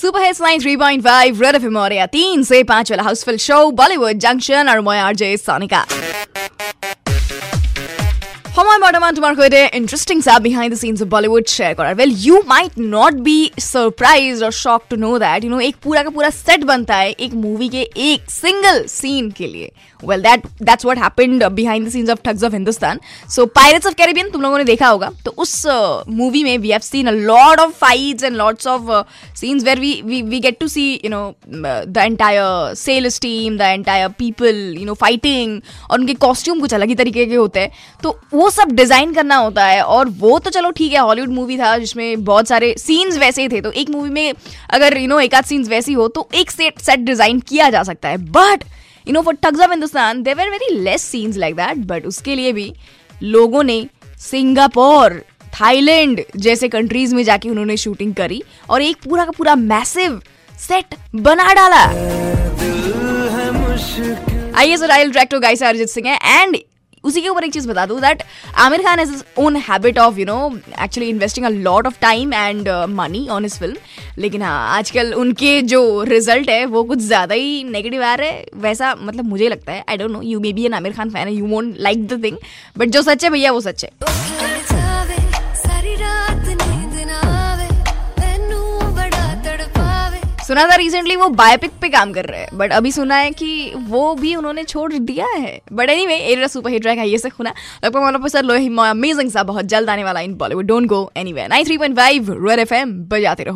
Superhits 93.5 Red FM और 3 से 5 वाला हाउसफुल शो बॉलीवुड जंक्शन और मैं RJ Sonika. How much I want to interesting stuff behind the scenes of Bollywood share kar. Well, you might not be surprised or shocked to know that एक पूरा का पूरा set बनता है एक movie के एक single scene के लिए. Well, that's what happened behind the scenes of Thugs of Hindustan. So Pirates of Caribbean तुम लोगों ने देखा होगा. तो उस movie में we have seen a lot of fights and lots of scenes where we get to see the entire sales team, the entire people fighting और उनके costume कुछ अलग ही तरीके के होते हैं. तो वो सब डिजाइन करना होता है और वो तो चलो ठीक है हॉलीवुड मूवी था जिसमें बहुत सारे सीन्स वैसे ही थे तो एक मूवी में अगर एक आध सीन्स वैसी हो तो एक सेट डिजाइन किया जा सकता है but for thugs of Hindustan there were very less scenes like that but उसके लिए भी लोगों ने सिंगापुर थाईलैंड जैसे कंट्रीज में जाके उन्होंने शूटिंग करी और एक पूरा का पूरा मैसिव सेट बना डाला। आइए सर आइल डायरेक्टर गाइस अरिजीत सिंह है एंड उसी के ऊपर एक चीज बता दूं that Aamir Khan has his own habit of actually investing a lot of time and money on his film लेकिन हाँ आजकल उनके जो रिजल्ट है वो कुछ ज्यादा ही नेगेटिव आ रहा है वैसा मतलब मुझे लगता है I don't know you may be an Aamir Khan fan you won't like the thing but जो सच है भैया वो सच है। सुना था रिसेंटली वो बायोपिक पे काम कर रहे हैं बट अभी सुना है कि वो भी उन्होंने छोड़ दिया है but anyway area super hit track है ये से खुना लगभग मानो पर सर लो अमेजिंग सा बहुत जल्द आने वाला in Bollywood don't go anywhere 93.5 Red FM बजाते रहो।